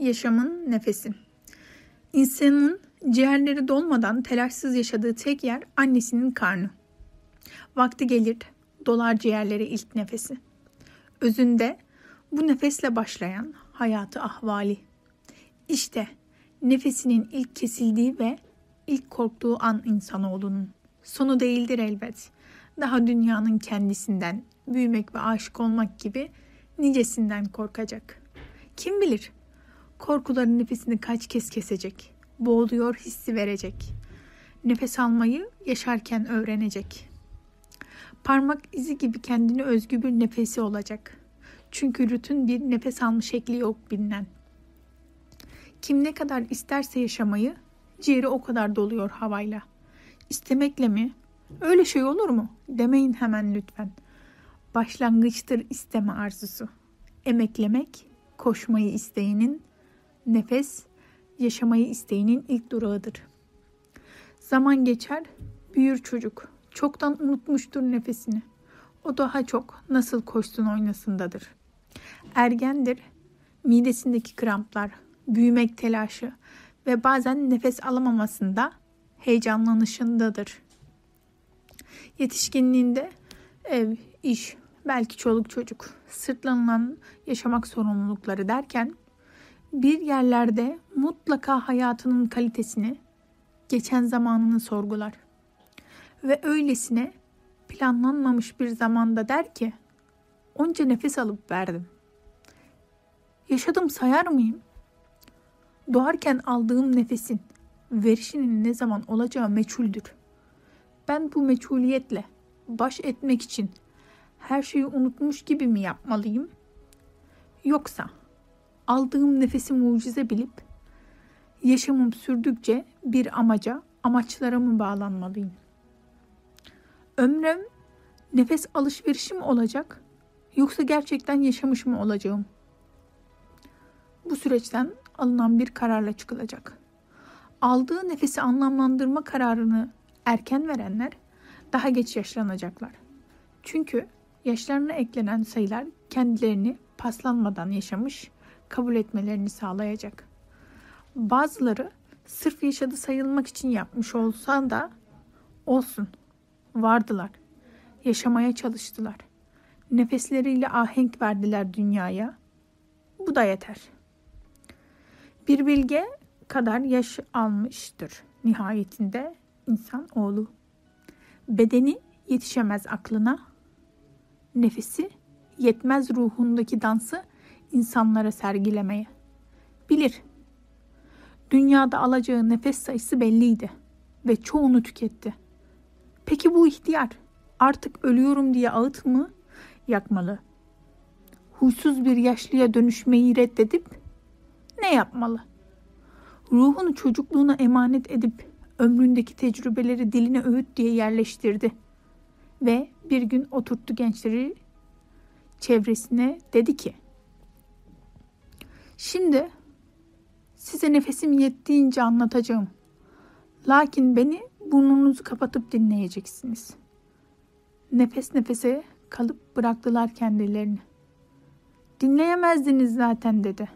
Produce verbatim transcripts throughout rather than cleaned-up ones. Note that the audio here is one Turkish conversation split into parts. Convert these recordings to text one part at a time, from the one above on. yaşamın nefesi. İnsanın ciğerleri dolmadan telaşsız yaşadığı tek yer annesinin karnı. Vakti gelir dolar ciğerlere ilk nefesi. Özünde bu nefesle başlayan hayatı ahvali. İşte nefesinin ilk kesildiği ve ilk korktuğu an insanoğlunun. Sonu değildir elbet. Daha dünyanın kendisinden, büyümek ve aşık olmak gibi nicesinden korkacak. Kim bilir? Korkuların nefesini kaç kez kesecek, boğuluyor hissi verecek. Nefes almayı yaşarken öğrenecek. Parmak izi gibi kendine özgü bir nefesi olacak. Çünkü rutin bir nefes alma şekli yok bilinen. Kim ne kadar isterse yaşamayı, ciğeri o kadar doluyor havayla. İstemekle mi? Öyle şey olur mu? Demeyin hemen lütfen. Başlangıçtır isteme arzusu. Emeklemek, koşmayı isteyenin, nefes, yaşamayı isteyenin ilk durağıdır. Zaman geçer, büyür çocuk. Çoktan unutmuştur nefesini. O daha çok nasıl koşsun oynasındadır. Ergendir, midesindeki kramplar, büyümek telaşı ve bazen nefes alamamasında heyecanlanışındadır. Yetişkinliğinde ev, iş, belki çoluk çocuk, sırtlanılan yaşamak sorumlulukları derken bir yerlerde mutlaka hayatının kalitesini, geçen zamanını sorgular. Ve öylesine planlanmamış bir zamanda der ki, onca nefes alıp verdim. Yaşadım sayar mıyım? Doğarken aldığım nefesin verişinin ne zaman olacağı meçhuldür. Ben bu meçhuliyetle baş etmek için her şeyi unutmuş gibi mi yapmalıyım? Yoksa aldığım nefesi mucize bilip yaşamım sürdükçe bir amaca, amaçlara mı bağlanmalıyım? Ömrüm nefes alışverişi mi olacak yoksa gerçekten yaşamış mı olacağım? Bu süreçten alınan bir kararla çıkılacak. Aldığı nefesi anlamlandırma kararını erken verenler daha geç yaşlanacaklar. Çünkü yaşlarına eklenen sayılar kendilerini paslanmadan yaşamış kabul etmelerini sağlayacak. Bazıları sırf yaşadı sayılmak için yapmış olsa da olsun. Vardılar, yaşamaya çalıştılar, nefesleriyle ahenk verdiler dünyaya, bu da yeter. Bir bilge kadar yaş almıştır nihayetinde insan oğlu. Bedeni yetişemez aklına, nefesi yetmez ruhundaki dansı insanlara sergilemeye. Bilir, dünyada alacağı nefes sayısı belliydi ve çoğunu tüketti. Peki bu ihtiyar artık ölüyorum diye ağıt mı yakmalı? Huysuz bir yaşlıya dönüşmeyi reddedip ne yapmalı? Ruhunu çocukluğuna emanet edip ömründeki tecrübeleri diline öğüt diye yerleştirdi. Ve bir gün oturttu gençleri çevresine, dedi ki: "Şimdi size nefesim yettiğince anlatacağım. Lakin beni burnunuzu kapatıp dinleyeceksiniz." Nefes nefese kalıp bıraktılar kendilerini. "Dinleyemezdiniz zaten," dedi.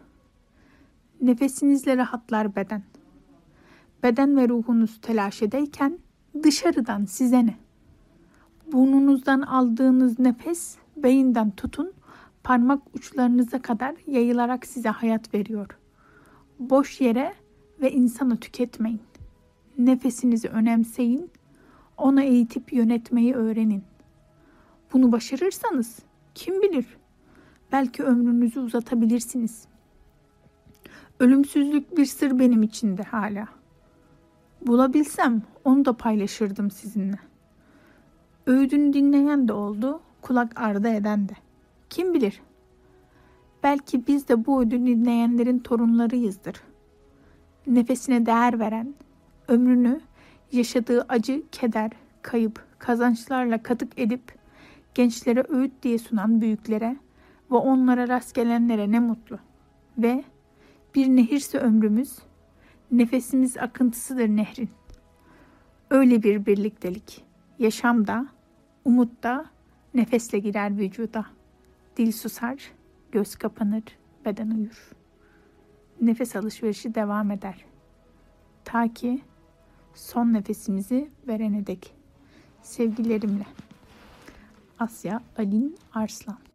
"Nefesinizle rahatlar beden. Beden ve ruhunuz telaş edeyken dışarıdan size ne? Burnunuzdan aldığınız nefes beyinden tutun parmak uçlarınıza kadar yayılarak size hayat veriyor. Boş yere ve insanı tüketmeyin. Nefesinizi önemseyin, ona eğitip yönetmeyi öğrenin. Bunu başarırsanız kim bilir, belki ömrünüzü uzatabilirsiniz. Ölümsüzlük bir sır benim için de hala. Bulabilsem onu da paylaşırdım sizinle." Öğüdünü dinleyen de oldu, kulak ardı eden de. Kim bilir, belki biz de bu öğüdünü dinleyenlerin torunlarıyızdır. Nefesine değer veren, ömrünü yaşadığı acı, keder, kayıp, kazançlarla katık edip gençlere öğüt diye sunan büyüklere ve onlara rast gelenlere ne mutlu. Ve bir nehirse ömrümüz, nefesimiz akıntısıdır nehrin. Öyle bir birliktelik, yaşamda, umutta, nefesle girer vücuda. Dil susar, göz kapanır, beden uyur. nefes alışverişi devam eder. Ta ki son nefesimizi verene dek. Sevgilerimle Asya Alin Arslan.